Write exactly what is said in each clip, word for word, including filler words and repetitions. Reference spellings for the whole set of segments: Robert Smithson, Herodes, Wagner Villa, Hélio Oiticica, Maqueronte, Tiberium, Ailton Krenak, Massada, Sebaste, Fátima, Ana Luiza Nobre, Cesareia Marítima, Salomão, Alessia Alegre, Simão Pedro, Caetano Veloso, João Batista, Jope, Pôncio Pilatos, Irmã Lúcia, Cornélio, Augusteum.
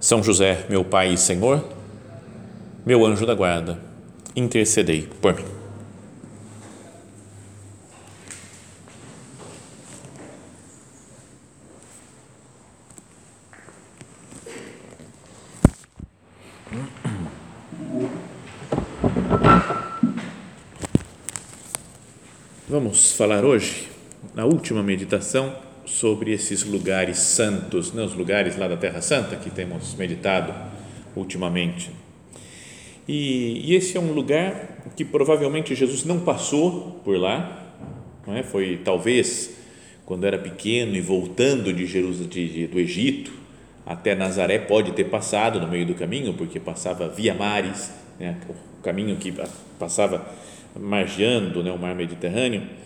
São José, meu Pai e Senhor, meu anjo da guarda, intercedei por mim. Vamos falar hoje, na última meditação, sobre esses lugares santos, né? Os lugares lá da Terra Santa que temos meditado ultimamente. E, e esse é um lugar que provavelmente Jesus não passou por lá, não é? Foi talvez quando era pequeno e voltando de Jerusalém, de, do Egito até Nazaré, pode ter passado no meio do caminho, porque passava via mares, né? O caminho que passava margeando, né, o mar Mediterrâneo,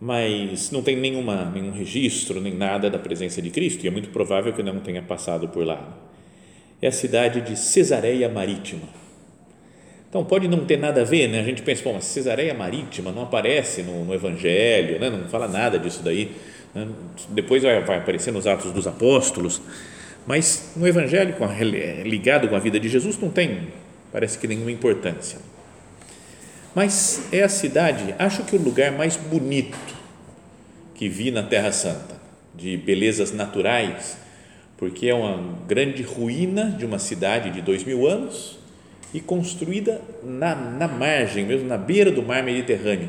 mas não tem nenhuma, nenhum registro, nem nada da presença de Cristo, e é muito provável que não tenha passado por lá. É a cidade de Cesareia Marítima. Então, pode não ter nada a ver, né? A gente pensa, bom, mas Cesareia Marítima não aparece no, no Evangelho, né? Não fala nada disso daí, né? Depois vai, vai aparecer nos Atos dos Apóstolos, mas no Evangelho ligado com a vida de Jesus não tem, parece que nenhuma importância. Mas é a cidade, acho que o lugar mais bonito que vi na Terra Santa, de belezas naturais, porque é uma grande ruína de uma cidade de dois mil anos e construída na, na margem mesmo, na beira do mar Mediterrâneo.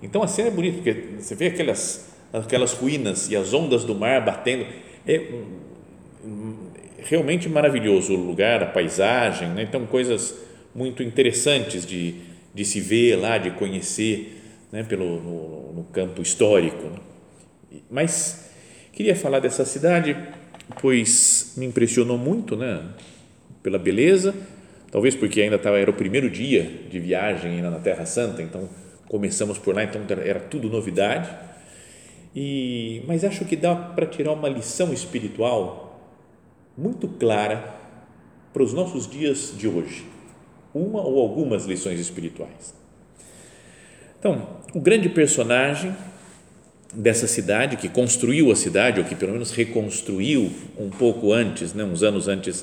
Então, a cena é bonita, porque você vê aquelas, aquelas ruínas e as ondas do mar batendo, é realmente maravilhoso o lugar, a paisagem, né? Então, coisas muito interessantes de... de se ver lá, de conhecer, né, pelo, no, no campo histórico. Mas queria falar dessa cidade, pois me impressionou muito, né, pela beleza, talvez porque ainda tava, era o primeiro dia de viagem ainda na Terra Santa, então começamos por lá, então era tudo novidade, e, mas acho que dá para tirar uma lição espiritual muito clara para os nossos dias de hoje. Uma ou algumas lições espirituais. Então, o grande personagem dessa cidade, que construiu a cidade, ou que pelo menos reconstruiu um pouco antes, né, uns anos antes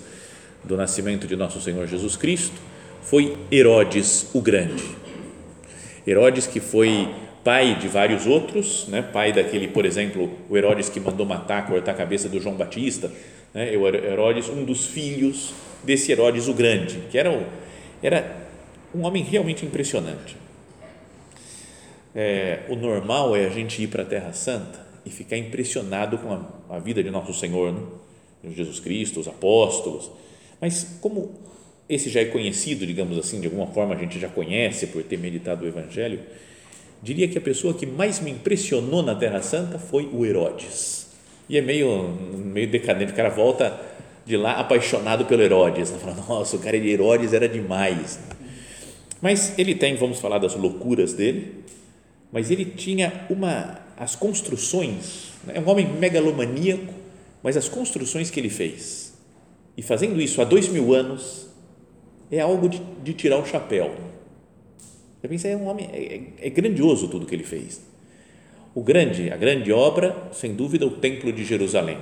do nascimento de nosso Senhor Jesus Cristo, foi Herodes o Grande. Herodes, que foi pai de vários outros, né, pai daquele, por exemplo, o Herodes que mandou matar, cortar a cabeça do João Batista, né, o Herodes, um dos filhos desse Herodes o Grande, que era o Era um homem realmente impressionante. É, o normal é a gente ir para a Terra Santa e ficar impressionado com a, a vida de nosso Senhor, né? Jesus Cristo, os apóstolos, mas como esse já é conhecido, digamos assim, de alguma forma a gente já conhece por ter meditado o Evangelho, diria que a pessoa que mais me impressionou na Terra Santa foi o Herodes, e é meio, meio decadente, o cara volta de lá apaixonado pelo Herodes, né? Fala, nossa, o cara de Herodes era demais, mas ele tem, vamos falar das loucuras dele, mas ele tinha uma, as construções, é, né? Um homem megalomaníaco, mas as construções que ele fez, e fazendo isso há dois mil anos, é algo de, de tirar o chapéu. Eu pensei, é um homem, é, é grandioso tudo que ele fez. O grande, a grande obra, sem dúvida, o Templo de Jerusalém,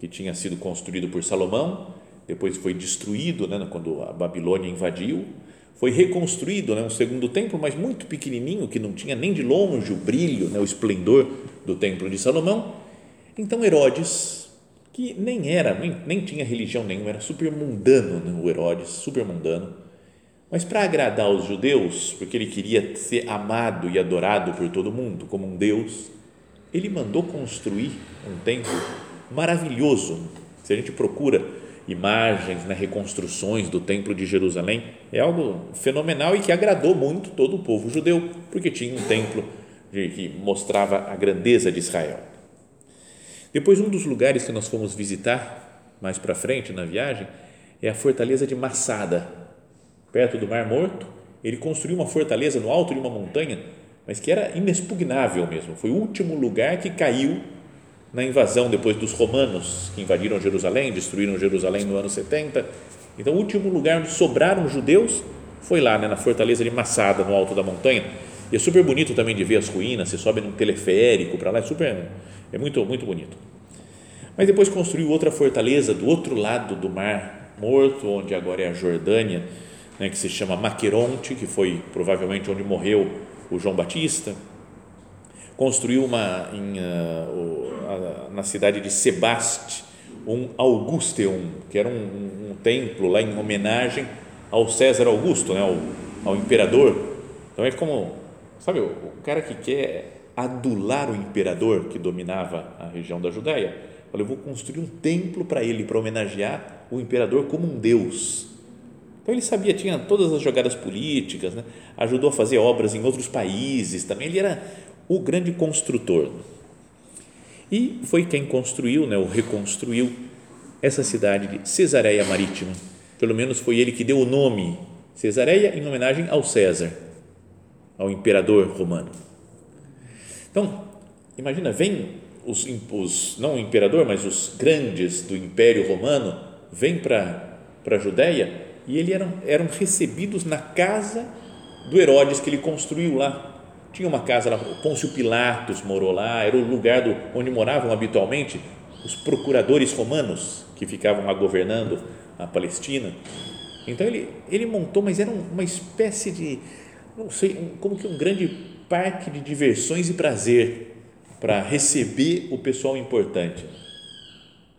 que tinha sido construído por Salomão, depois foi destruído, né, quando a Babilônia invadiu, foi reconstruído, né, um segundo templo, mas muito pequenininho, que não tinha nem de longe o brilho, né, o esplendor do Templo de Salomão. Então Herodes, que nem era, nem, nem tinha religião nenhuma, era super mundano, né, o Herodes, super mundano, mas para agradar os judeus, porque ele queria ser amado e adorado por todo mundo como um deus, ele mandou construir um templo maravilhoso. Se a gente procura imagens, né, reconstruções do Templo de Jerusalém, é algo fenomenal e que agradou muito todo o povo judeu, porque tinha um templo que mostrava a grandeza de Israel. Depois, um dos lugares que nós fomos visitar mais para frente na viagem, é a fortaleza de Massada, perto do Mar Morto. Ele construiu uma fortaleza no alto de uma montanha, mas que era inexpugnável mesmo. Foi o último lugar que caiu na invasão depois dos romanos, que invadiram Jerusalém, destruíram Jerusalém no ano setenta. Então, o último lugar onde sobraram judeus foi lá, né, na fortaleza de Massada, no alto da montanha. E é super bonito também de ver as ruínas, você sobe num teleférico para lá, é, super, é muito, muito bonito. Mas depois construiu outra fortaleza do outro lado do Mar Morto, onde agora é a Jordânia, né, que se chama Maqueronte, que foi provavelmente onde morreu o João Batista. Construiu uma em, uh, o, a, na cidade de Sebaste um Augusteum, que era um, um, um templo lá em homenagem ao César Augusto, né, ao, ao imperador. Então é como, sabe, o, o cara que quer adular o imperador que dominava a região da Judéia, falou: eu vou construir um templo para ele, para homenagear o imperador como um deus. Então, ele sabia, tinha todas as jogadas políticas, né? Ajudou a fazer obras em outros países também, ele era o grande construtor. E foi quem construiu, né, ou reconstruiu essa cidade de Cesareia Marítima. Pelo menos foi ele que deu o nome Cesareia em homenagem ao César, ao imperador romano. Então, imagina, vem os, os não o imperador, mas os grandes do Império Romano, vêm para a Judéia, e eles eram, eram recebidos na casa do Herodes que ele construiu lá. Tinha uma casa lá, o Pôncio Pilatos morou lá, era o lugar do, onde moravam habitualmente os procuradores romanos que ficavam lá governando a Palestina. Então, ele, ele montou, mas era uma espécie de, não sei, um, como que um grande parque de diversões e prazer para receber o pessoal importante.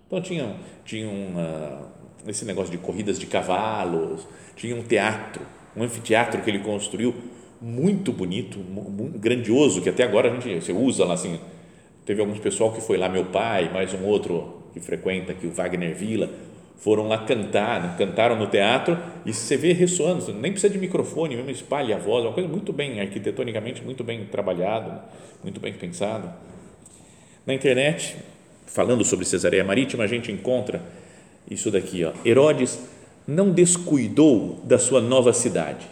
Então, tinha, tinha uma... esse negócio de corridas de cavalos, tinha um teatro, um anfiteatro que ele construiu, muito bonito, muito grandioso, que até agora a gente, você usa lá assim, teve alguns pessoal que foi lá, meu pai, mais um outro que frequenta aqui, o Wagner Villa, foram lá cantar, né? Cantaram no teatro e você vê ressoando, nem precisa de microfone, mesmo espalha a voz, uma coisa muito bem, arquitetonicamente, muito bem trabalhado, muito bem pensado. Na internet, falando sobre Cesareia Marítima, a gente encontra isso daqui, ó. Herodes não descuidou da sua nova cidade.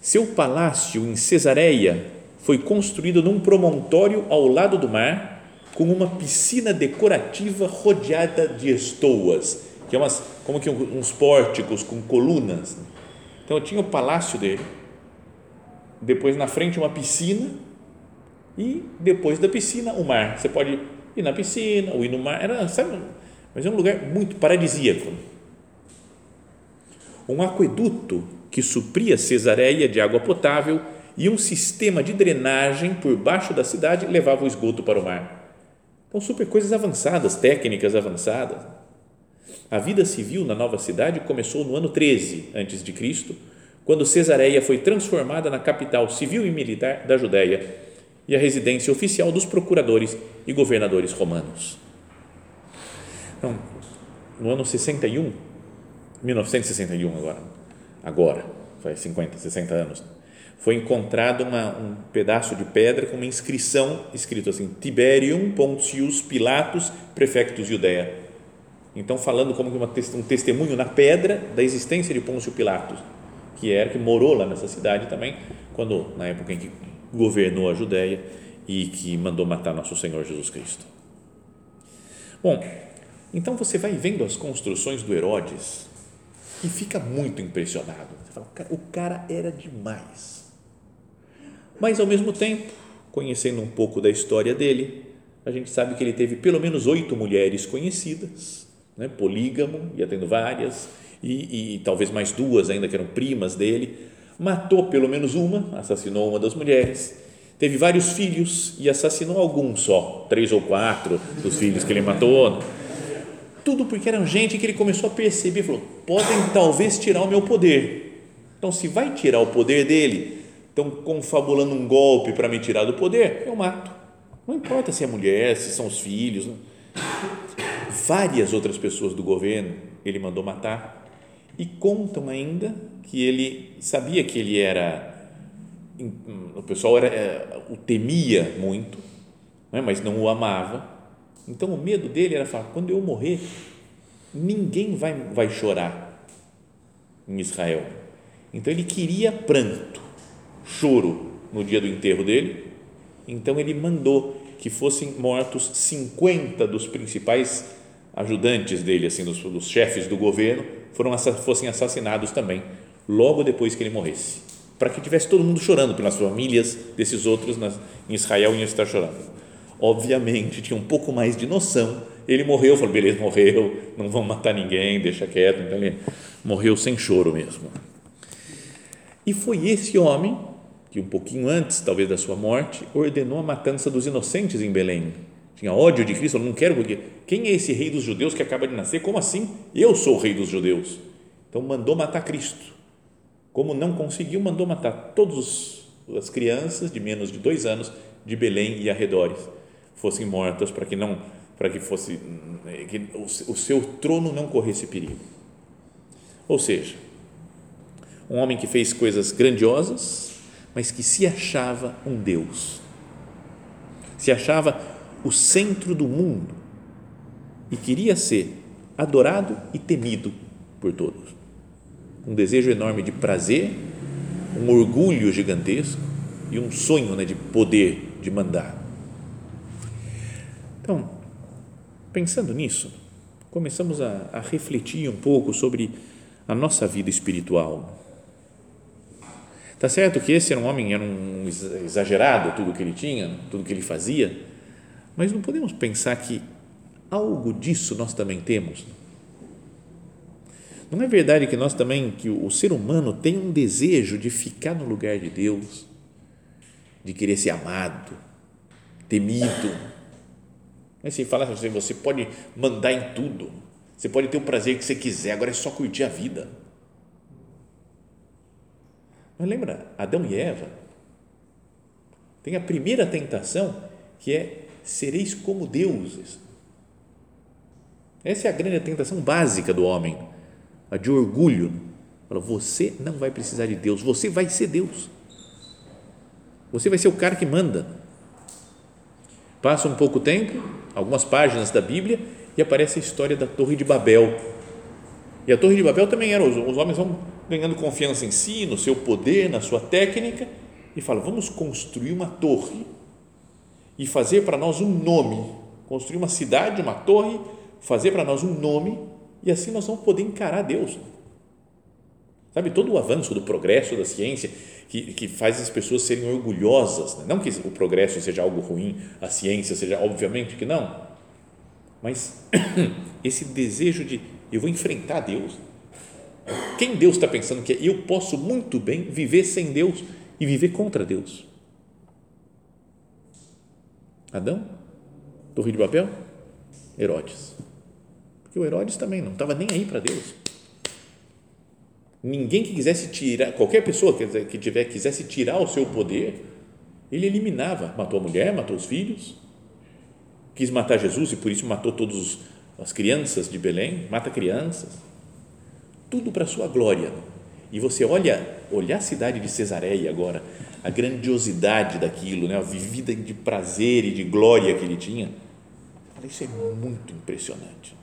Seu palácio em Cesareia foi construído num promontório ao lado do mar, com uma piscina decorativa rodeada de estouas, que é umas, como que uns pórticos com colunas. Então, tinha o palácio dele, depois na frente uma piscina e depois da piscina o mar. Você pode ir na piscina ou ir no mar, era, sabe? Mas é um lugar muito paradisíaco. Um aqueduto que supria Cesareia de água potável e um sistema de drenagem por baixo da cidade levava o esgoto para o mar. Então, super coisas avançadas, técnicas avançadas. A vida civil na nova cidade começou no ano treze antes de Cristo, quando Cesareia foi transformada na capital civil e militar da Judéia e a residência oficial dos procuradores e governadores romanos. Então, no ano sessenta e um, mil novecentos e sessenta e um agora, agora, faz cinquenta, sessenta anos, foi encontrado uma, um pedaço de pedra com uma inscrição escrito assim, Tiberium Pontius Pilatos Prefectus Judea. Então, falando como uma, um testemunho na pedra da existência de Pôncio Pilatos, que era, que morou lá nessa cidade também, quando, na época em que governou a Judéia e que mandou matar nosso Senhor Jesus Cristo. Bom, então, você vai vendo as construções do Herodes e fica muito impressionado. Você fala, o cara era demais. Mas, ao mesmo tempo, conhecendo um pouco da história dele, a gente sabe que ele teve pelo menos oito mulheres conhecidas, né? Polígamo, ia tendo várias, e, e talvez mais duas ainda que eram primas dele. Matou pelo menos uma, assassinou uma das mulheres. Teve vários filhos e assassinou algum só, três ou quatro dos filhos que ele matou. Tudo porque eram gente que ele começou a perceber, falou, podem talvez tirar o meu poder. Então, se vai tirar o poder dele, estão confabulando um golpe para me tirar do poder, eu mato. Não importa se é mulher, se são os filhos. Não. Várias outras pessoas do governo ele mandou matar e contam ainda que ele sabia que ele era, o pessoal era, o temia muito, mas não o amava. Então, o medo dele era falar, quando eu morrer, ninguém vai, vai chorar em Israel. Então, ele queria pranto, choro no dia do enterro dele. Então, ele mandou que fossem mortos cinquenta dos principais ajudantes dele, assim, dos, dos chefes do governo, foram, fossem assassinados também, logo depois que ele morresse, para que tivesse todo mundo chorando pelas famílias desses outros nas, em Israel, iam estar chorando. Obviamente, tinha um pouco mais de noção. Ele morreu, falou, beleza, morreu, não vão matar ninguém, deixa quieto. Então, ele morreu sem choro mesmo. E foi esse homem que, um pouquinho antes, talvez, da sua morte, ordenou a matança dos inocentes em Belém. Tinha ódio de Cristo, não quero, porque quem é esse rei dos judeus que acaba de nascer? Como assim? Eu sou o rei dos judeus. Então, mandou matar Cristo. Como não conseguiu, mandou matar todas as crianças de menos de dois anos de Belém e arredores, fossem mortas para que não... para que fosse, que o seu trono não corresse perigo. Ou seja, um homem que fez coisas grandiosas, mas que se achava um Deus, se achava o centro do mundo e queria ser adorado e temido por todos. Um desejo enorme de prazer, um orgulho gigantesco e um sonho, né, de poder, de mandar. Então, pensando nisso, começamos a, a refletir um pouco sobre a nossa vida espiritual. Está certo que esse era um homem, era um exagerado, tudo que ele tinha, tudo que ele fazia, mas não podemos pensar que algo disso nós também temos. Não é verdade que nós também, que o ser humano tem um desejo de ficar no lugar de Deus, de querer ser amado, temido? Aí você fala assim, você pode mandar em tudo, você pode ter o prazer que você quiser, agora é só curtir a vida. Mas lembra, Adão e Eva tem a primeira tentação, que é, sereis como deuses. Essa é a grande tentação básica do homem, a de orgulho. Fala, você não vai precisar de Deus, você vai ser Deus. Você vai ser o cara que manda. Passa um pouco tempo, algumas páginas da Bíblia, e aparece a história da Torre de Babel. E a Torre de Babel também era, os, os homens vão ganhando confiança em si, no seu poder, na sua técnica, e falam, vamos construir uma torre e fazer para nós um nome, construir uma cidade, uma torre, fazer para nós um nome, e assim nós vamos poder encarar Deus. Sabe, todo o avanço do progresso da ciência que, que faz as pessoas serem orgulhosas, né? Não que o progresso seja algo ruim, a ciência seja, obviamente que não, mas esse desejo de eu vou enfrentar Deus, quem Deus está pensando que é? Eu posso muito bem viver sem Deus e viver contra Deus. Adão, Torre de Babel, Herodes, porque o Herodes também não estava nem aí para Deus. Ninguém que quisesse tirar, qualquer pessoa que tiver, quisesse tirar o seu poder, ele eliminava. Matou a mulher, matou os filhos, quis matar Jesus e por isso matou todas as crianças de Belém, mata crianças, tudo para a sua glória. E você olha, olha a cidade de Cesareia agora, a grandiosidade daquilo, né? A vida de prazer e de glória que ele tinha, isso é muito impressionante.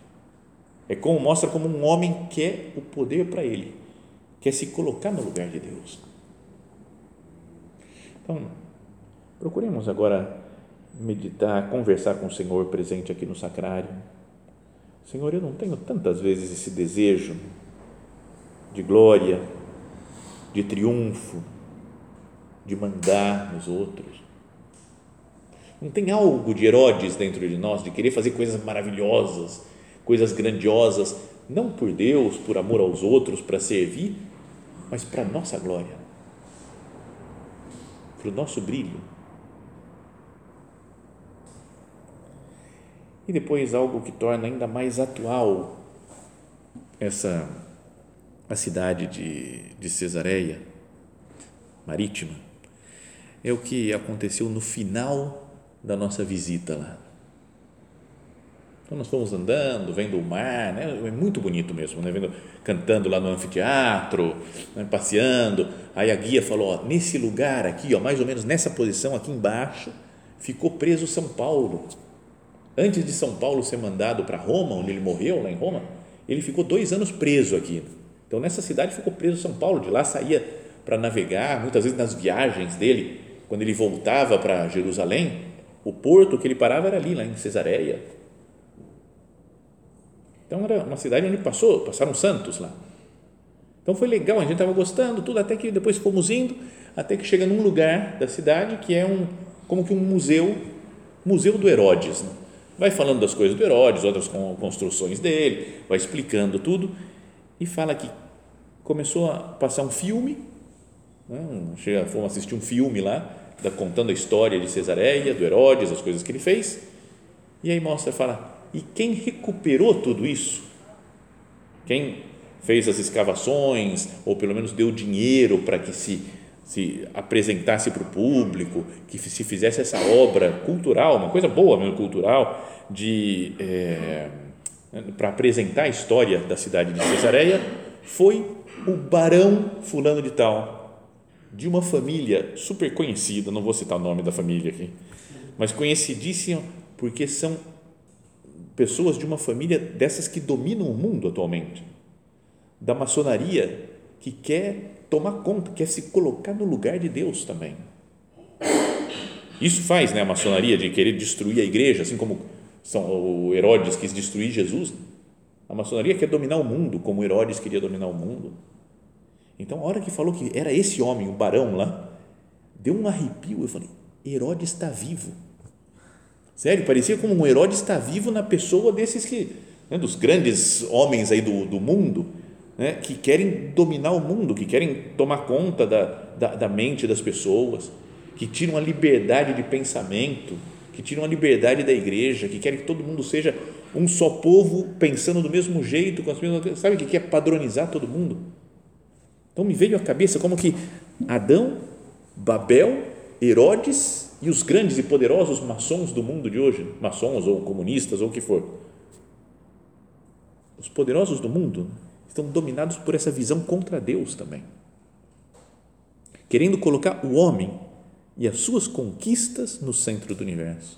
É como mostra como um homem quer o poder para ele, quer se colocar no lugar de Deus. Então, procuremos agora meditar, conversar com o Senhor presente aqui no sacrário. Senhor, eu não tenho tantas vezes esse desejo de glória, de triunfo, de mandar nos outros. Não tem algo de Herodes dentro de nós, de querer fazer coisas maravilhosas, coisas grandiosas, não por Deus, por amor aos outros, para servir, mas para a nossa glória, para o nosso brilho. E depois algo que torna ainda mais atual essa, a cidade de, de Cesareia Marítima, é o que aconteceu no final da nossa visita lá. Então, nós fomos andando, vendo o mar, né? É muito bonito mesmo, né? Vendo, cantando lá no anfiteatro, né? Passeando. Aí a guia falou, ó, nesse lugar aqui, ó, mais ou menos nessa posição aqui embaixo, ficou preso São Paulo. Antes de São Paulo ser mandado para Roma, onde ele morreu, lá em Roma, ele ficou dois anos preso aqui. Então, nessa cidade ficou preso em São Paulo, de lá saía para navegar, muitas vezes nas viagens dele, quando ele voltava para Jerusalém, o porto que ele parava era ali, lá em Cesareia. Então, era uma cidade onde passou, passaram santos lá. Então, foi legal, a gente estava gostando, tudo, até que depois fomos indo, até que chega num lugar da cidade que é um, como que um museu, museu do Herodes, né? Vai falando das coisas do Herodes, outras construções dele, vai explicando tudo e fala que começou a passar um filme, né? Chega, fomos assistir um filme lá, da, contando a história de Cesareia, do Herodes, as coisas que ele fez, e aí mostra, fala, e quem recuperou tudo isso? Quem fez as escavações, ou pelo menos deu dinheiro para que se, se apresentasse para o público, que se fizesse essa obra cultural, uma coisa boa mesmo, cultural, de, é, para apresentar a história da cidade de Cesareia, foi o barão fulano de tal, de uma família super conhecida, não vou citar o nome da família aqui, mas conhecidíssima, porque são pessoas de uma família dessas que dominam o mundo atualmente, da maçonaria, que quer tomar conta, quer se colocar no lugar de Deus também. Isso faz, né, a maçonaria, de querer destruir a igreja, assim como São, o Herodes quis destruir Jesus. A maçonaria quer dominar o mundo, como Herodes queria dominar o mundo. Então, a hora que falou que era esse homem, o barão lá, deu um arrepio, eu falei, Herodes está vivo. Sério, parecia como um Herodes está vivo na pessoa desses que, né, dos grandes homens aí do, do mundo, né, que querem dominar o mundo, que querem tomar conta da, da, da mente das pessoas, que tiram a liberdade de pensamento, que tiram a liberdade da igreja, que querem que todo mundo seja um só povo, pensando do mesmo jeito, com as mesmas, sabe, que quer padronizar todo mundo. Então, me veio à cabeça como que Adão, Babel, Herodes e os grandes e poderosos maçons do mundo de hoje, maçons ou comunistas ou o que for, os poderosos do mundo estão dominados por essa visão contra Deus também, querendo colocar o homem e as suas conquistas no centro do universo.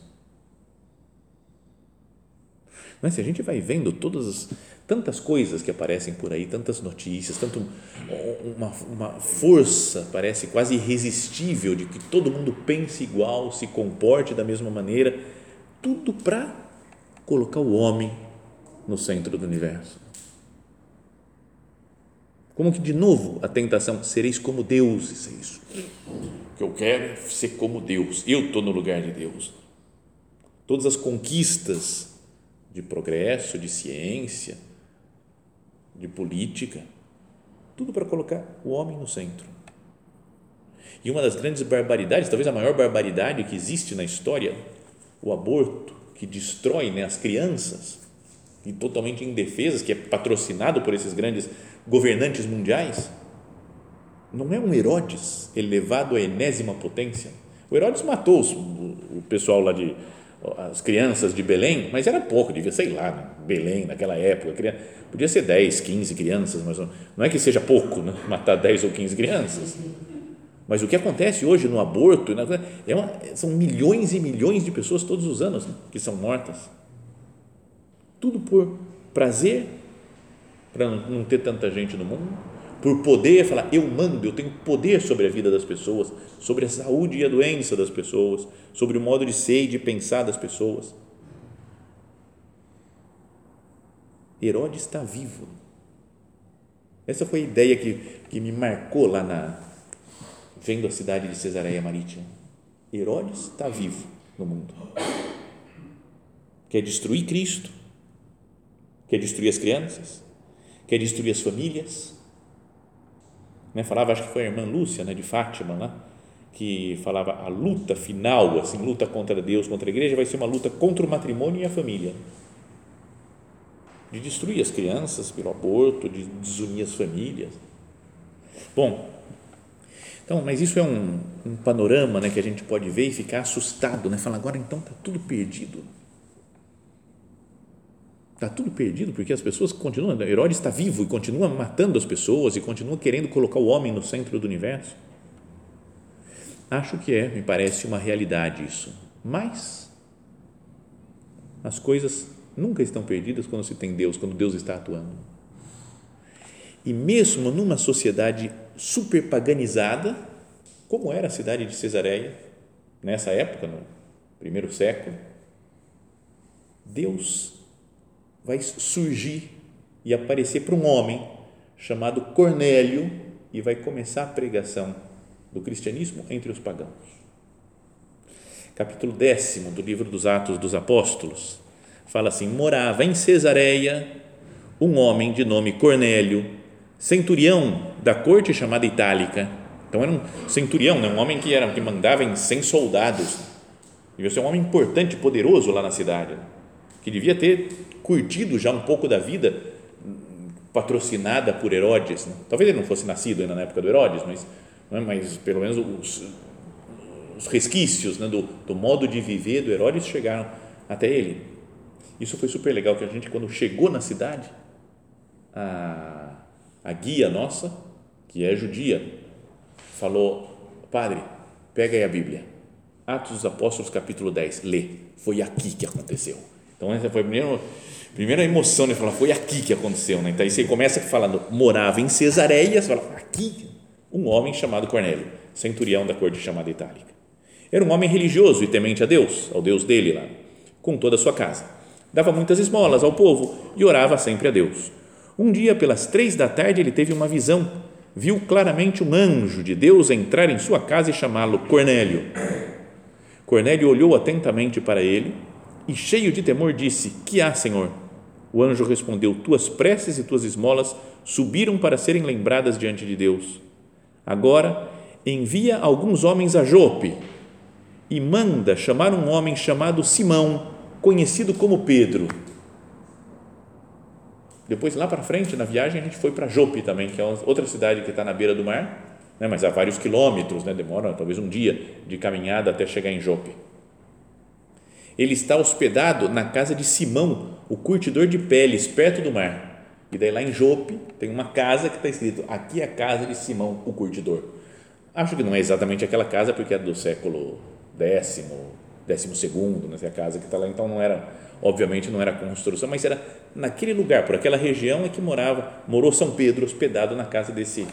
Mas se a gente vai vendo todas as, tantas coisas que aparecem por aí, tantas notícias, tanto uma, uma força, parece quase irresistível, de que todo mundo pense igual, se comporte da mesma maneira, tudo para colocar o homem no centro do universo. Como que, de novo, a tentação, sereis como deuses, é isso. O que eu quero é ser como Deus, eu estou no lugar de Deus. Todas as conquistas de progresso, de ciência, de política, tudo para colocar o homem no centro. E uma das grandes barbaridades, talvez a maior barbaridade que existe na história, o aborto, que destrói, né, as crianças, e totalmente indefesas, que é patrocinado por esses grandes governantes mundiais, não é um Herodes elevado à enésima potência. O Herodes matou os, o pessoal lá de, as crianças de Belém, mas era pouco, devia, sei lá, Belém naquela época, criança, podia ser dez, quinze crianças, mas não é que seja pouco, né, matar dez ou quinze crianças, mas o que acontece hoje no aborto, é uma, são milhões e milhões de pessoas todos os anos, né, que são mortas, tudo por prazer, para não ter tanta gente no mundo, por poder, falar, eu mando, eu tenho poder sobre a vida das pessoas, sobre a saúde e a doença das pessoas, sobre o modo de ser e de pensar das pessoas. Herodes está vivo. Essa foi a ideia que, que me marcou lá na, vendo a cidade de Cesareia Marítima. Herodes está vivo no mundo. Quer destruir Cristo, quer destruir as crianças, quer destruir as famílias, né? Falava, acho que foi a irmã Lúcia, né, de Fátima, né, que falava, a luta final, assim, luta contra Deus, contra a igreja, vai ser uma luta contra o matrimônio e a família, de destruir as crianças pelo aborto, de desunir as famílias. Bom, então, mas isso é um, um panorama, né, que a gente pode ver e ficar assustado, né? Fala, agora então está tudo perdido. Está tudo perdido, porque as pessoas continuam, Herodes está vivo e continua matando as pessoas e continua querendo colocar o homem no centro do universo. Acho que é, me parece, uma realidade isso, mas as coisas nunca estão perdidas quando se tem Deus, quando Deus está atuando. E mesmo numa sociedade super paganizada, como era a cidade de Cesareia, nessa época, no primeiro século, Deus vai surgir e aparecer para um homem chamado Cornélio e vai começar a pregação do cristianismo entre os pagãos. Capítulo décimo do livro dos Atos dos Apóstolos, fala assim: morava em Cesareia um homem de nome Cornélio, centurião da corte chamada Itálica. Então era um centurião, né? Um homem que, era, que mandava em cem soldados, devia ser um homem importante, poderoso lá na cidade, que devia ter curtido já um pouco da vida patrocinada por Herodes, né? Talvez ele não fosse nascido ainda na época do Herodes, mas, né? mas pelo menos os, os resquícios, né? do, do modo de viver do Herodes chegaram até ele. Isso foi super legal, que a gente, quando chegou na cidade, a, a guia nossa, que é judia, falou: padre, pega aí a Bíblia, Atos dos Apóstolos, capítulo dez, lê, foi aqui que aconteceu. Então, essa foi a primeira, a primeira emoção, né? Falar, foi aqui que aconteceu, né? Então, aí você começa falando, morava em Cesareia, você fala, aqui, um homem chamado Cornélio, centurião da corte chamada Itálica. Era um homem religioso e temente a Deus, ao Deus dele lá, com toda a sua casa. Dava muitas esmolas ao povo e orava sempre a Deus. Um dia, pelas três da tarde, ele teve uma visão. Viu claramente um anjo de Deus entrar em sua casa e chamá-lo Cornélio. Cornélio olhou atentamente para ele e, cheio de temor, disse: que há, Senhor? O anjo respondeu: tuas preces e tuas esmolas subiram para serem lembradas diante de Deus. Agora, envia alguns homens a Jope e manda chamar um homem chamado Simão, conhecido como Pedro. Depois, lá para frente, na viagem, a gente foi para Jope também, que é outra cidade que está na beira do mar, né? Mas há vários quilômetros, né? Demora talvez um dia de caminhada até chegar em Jope. Ele está hospedado na casa de Simão, o curtidor de peles, perto do mar. E daí lá em Jope tem uma casa que está escrito: aqui é a casa de Simão, o curtidor. Acho que não é exatamente aquela casa, porque é do século X, décimo segundo, né? É a casa que está lá, então não era, obviamente não era construção, mas era naquele lugar, por aquela região é que morava, morou São Pedro, hospedado na casa desse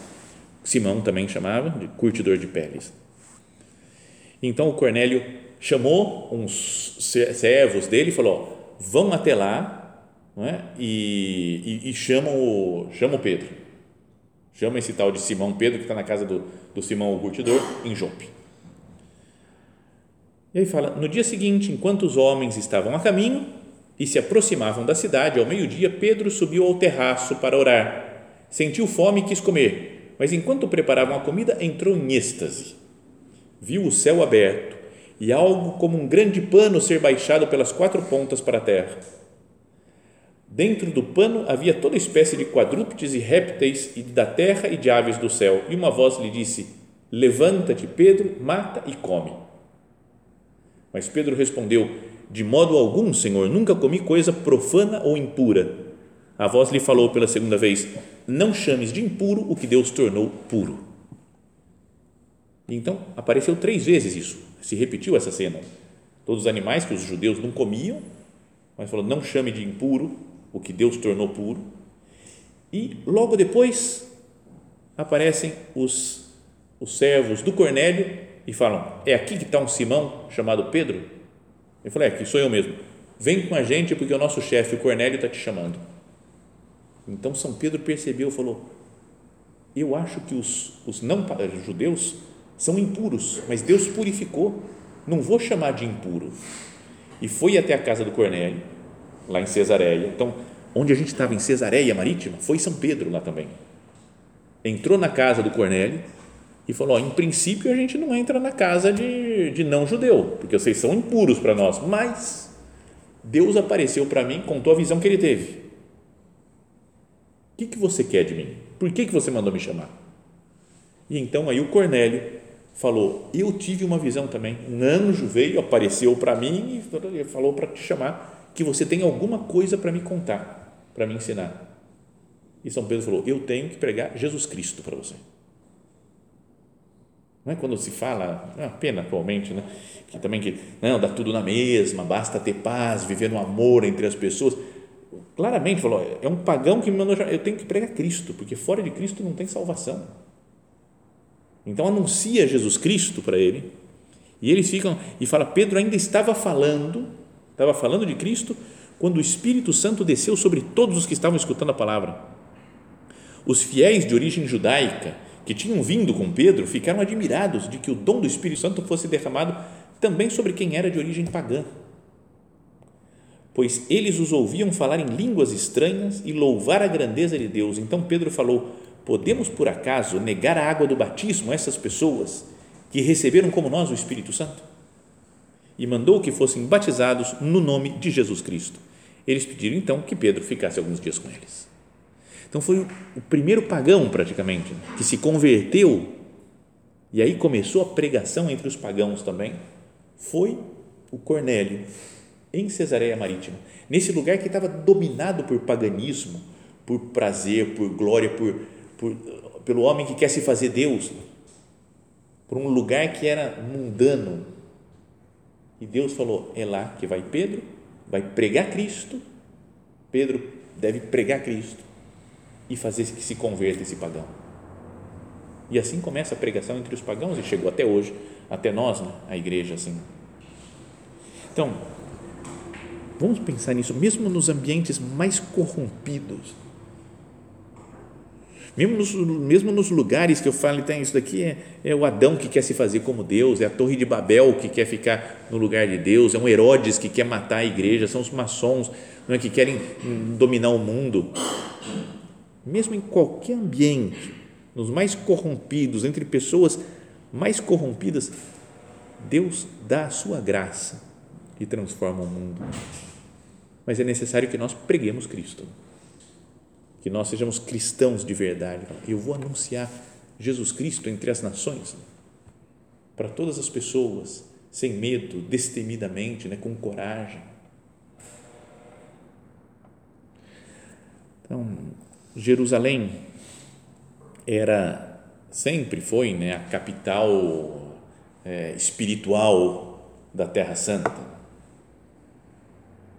Simão, também chamava, de curtidor de peles. Então o Cornélio chamou uns servos dele e falou: ó, vão até lá, não é? e, e, e chamam o, chamam o Pedro, chama esse tal de Simão Pedro, que está na casa do, do Simão o curtidor, em Jope. E aí fala: no dia seguinte, enquanto os homens estavam a caminho e se aproximavam da cidade, ao meio-dia, Pedro subiu ao terraço para orar. Sentiu fome e quis comer, mas enquanto preparavam a comida, entrou em êxtase. Viu o céu aberto e algo como um grande pano ser baixado pelas quatro pontas para a terra. Dentro do pano havia toda espécie de quadrúpedes e répteis e da terra e de aves do céu, e uma voz lhe disse: levanta-te, Pedro, mata e come. Mas Pedro respondeu: de modo algum, Senhor, nunca comi coisa profana ou impura. A voz lhe falou pela segunda vez: não chames de impuro o que Deus tornou puro. Então, apareceu três vezes isso, se repetiu essa cena. Todos os animais que os judeus não comiam, mas falou: não chame de impuro o que Deus tornou puro. E logo depois, aparecem os, os servos do Cornélio e falam: é aqui que está um Simão chamado Pedro? Eu falei: é aqui, sou eu mesmo, vem com a gente, porque o nosso chefe, o Cornélio, está te chamando. Então São Pedro percebeu e falou: eu acho que os, os não judeus são impuros, mas Deus purificou, não vou chamar de impuro. E foi até a casa do Cornélio, lá em Cesareia. Então, onde a gente estava em Cesareia Marítima, foi São Pedro lá também, entrou na casa do Cornélio e falou: ó, em princípio a gente não entra na casa de, de não judeu, porque vocês são impuros para nós, mas Deus apareceu para mim, contou a visão que ele teve. O que, que você quer de mim? Por que, que você mandou me chamar? E então aí o Cornélio falou: eu tive uma visão também, um anjo veio, apareceu para mim e falou para te chamar, que você tem alguma coisa para me contar, para me ensinar. E São Pedro falou: eu tenho que pregar Jesus Cristo para você. Não é quando se fala, é uma pena atualmente, né? Que também que não, dá tudo na mesma, basta ter paz, viver um amor entre as pessoas. Claramente falou, é um pagão que me mandou, eu tenho que pregar Cristo, porque fora de Cristo não tem salvação. Então anuncia Jesus Cristo para ele, e eles ficam, e fala, Pedro ainda estava falando, estava falando de Cristo, quando o Espírito Santo desceu sobre todos os que estavam escutando a palavra. Os fiéis de origem judaica, que tinham vindo com Pedro, ficaram admirados de que o dom do Espírito Santo fosse derramado também sobre quem era de origem pagã, pois eles os ouviam falar em línguas estranhas e louvar a grandeza de Deus. Então Pedro falou, podemos por acaso negar a água do batismo a essas pessoas que receberam como nós o Espírito Santo? E mandou que fossem batizados no nome de Jesus Cristo. Eles pediram então que Pedro ficasse alguns dias com eles. Então foi o primeiro pagão praticamente que se converteu, e aí começou a pregação entre os pagãos também, foi o Cornélio, em Cesareia Marítima, nesse lugar que estava dominado por paganismo, por prazer, por glória, por, por, pelo homem que quer se fazer Deus, por um lugar que era mundano. E Deus falou, é lá que vai Pedro, vai pregar Cristo, Pedro deve pregar Cristo e fazer que se converta esse pagão. E assim começa a pregação entre os pagãos e chegou até hoje, até nós, né, a igreja assim. Então, vamos pensar nisso, mesmo nos ambientes mais corrompidos, mesmo nos, mesmo nos lugares que eu falo, tem isso daqui é, é o Adão que quer se fazer como Deus, é a Torre de Babel que quer ficar no lugar de Deus, é um Herodes que quer matar a igreja, são os maçons, não é, que querem dominar o mundo. Mesmo em qualquer ambiente, nos mais corrompidos, entre pessoas mais corrompidas, Deus dá a sua graça e transforma o mundo. Mas é necessário que nós preguemos Cristo, que nós sejamos cristãos de verdade. Eu vou anunciar Jesus Cristo entre as nações, para todas as pessoas, sem medo, destemidamente, né, com coragem. Então, Jerusalém era, sempre foi, né, a capital é, espiritual da Terra Santa.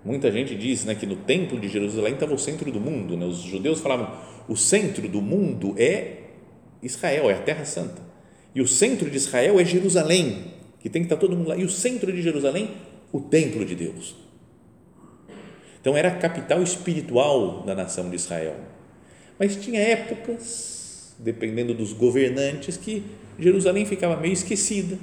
Muita gente diz, né, que no templo de Jerusalém estava o centro do mundo, né? Os judeus falavam, o centro do mundo é Israel, é a Terra Santa, e o centro de Israel é Jerusalém, que tem que estar todo mundo lá, e o centro de Jerusalém, o templo de Deus. Então era a capital espiritual da nação de Israel, mas tinha épocas, dependendo dos governantes, que Jerusalém ficava meio esquecida,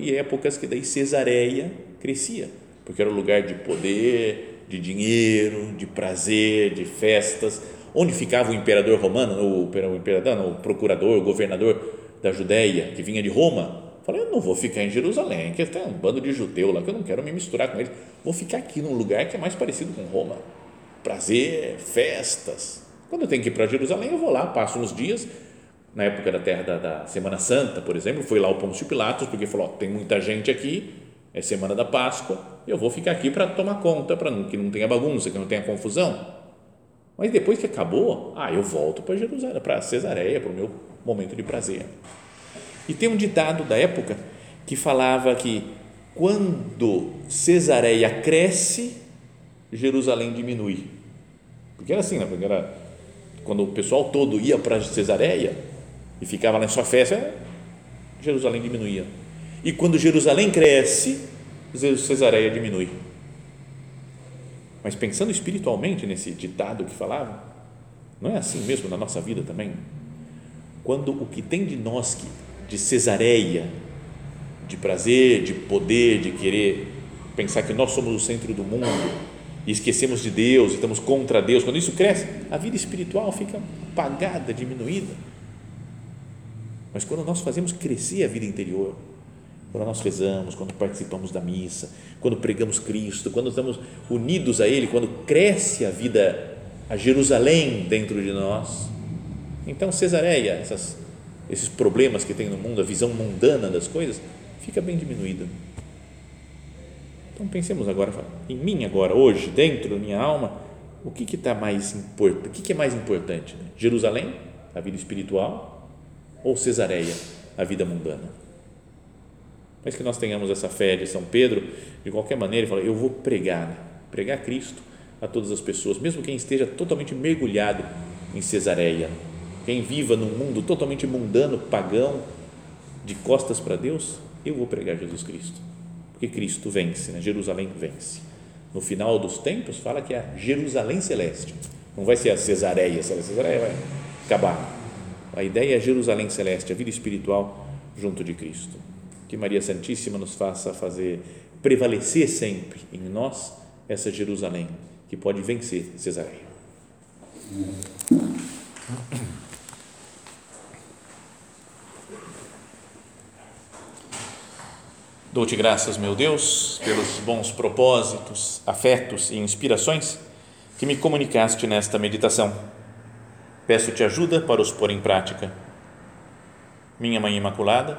e épocas que daí Cesareia crescia, porque era um lugar de poder, de dinheiro, de prazer, de festas, onde ficava o imperador romano, o imperador, não, o procurador, o governador da Judéia, que vinha de Roma, falou, eu não vou ficar em Jerusalém, que tem um bando de judeu lá, que eu não quero me misturar com eles, vou ficar aqui num lugar que é mais parecido com Roma, prazer, festas. Quando eu tenho que ir para Jerusalém, eu vou lá, passo uns dias, na época da terra da, da Semana Santa, por exemplo, foi lá o Pôncio Pilatos, porque falou, ó, tem muita gente aqui, é semana da Páscoa, eu vou ficar aqui para tomar conta, para que não tenha bagunça, que não tenha confusão. Mas depois que acabou, ah, eu volto para Jerusalém, para Cesareia, para o meu momento de prazer. E tem um ditado da época que falava que quando Cesareia cresce, Jerusalém diminui. Porque era assim, né? Porque era, quando o pessoal todo ia para Cesareia e ficava lá em sua festa, Jerusalém diminuía. E quando Jerusalém cresce, Cesareia diminui. Mas pensando espiritualmente nesse ditado que falava, não é assim mesmo na nossa vida também? Quando o que tem de nós, de Cesareia, de prazer, de poder, de querer pensar que nós somos o centro do mundo e esquecemos de Deus, estamos contra Deus, quando isso cresce, a vida espiritual fica apagada, diminuída. Mas quando nós fazemos crescer a vida interior, quando nós rezamos, quando participamos da missa, quando pregamos Cristo, quando estamos unidos a Ele, quando cresce a vida, a Jerusalém dentro de nós, então Cesareia, essas, esses problemas que tem no mundo, a visão mundana das coisas, fica bem diminuída. Então pensemos agora, em mim agora, hoje, dentro da minha alma, o que, que tá mais importante, o que, que é mais importante, né? Jerusalém, a vida espiritual, ou Cesareia? a vida mundana. Mas que nós tenhamos essa fé de São Pedro. De qualquer maneira, ele fala, eu vou pregar, né? pregar Cristo a todas as pessoas, mesmo quem esteja totalmente mergulhado em Cesareia, quem viva num mundo totalmente mundano, pagão, de costas para Deus, eu vou pregar Jesus Cristo, porque Cristo vence, né? Jerusalém vence. No final dos tempos, fala que é a Jerusalém Celeste, não vai ser a Cesareia, a Cesareia vai acabar. A ideia é a Jerusalém Celeste, a vida espiritual junto de Cristo. Que Maria Santíssima nos faça fazer prevalecer sempre em nós essa Jerusalém que pode vencer Cesareia. Dou-te graças, meu Deus, pelos bons propósitos, afetos e inspirações que me comunicaste nesta meditação. Peço-te ajuda para os pôr em prática. Minha Mãe Imaculada,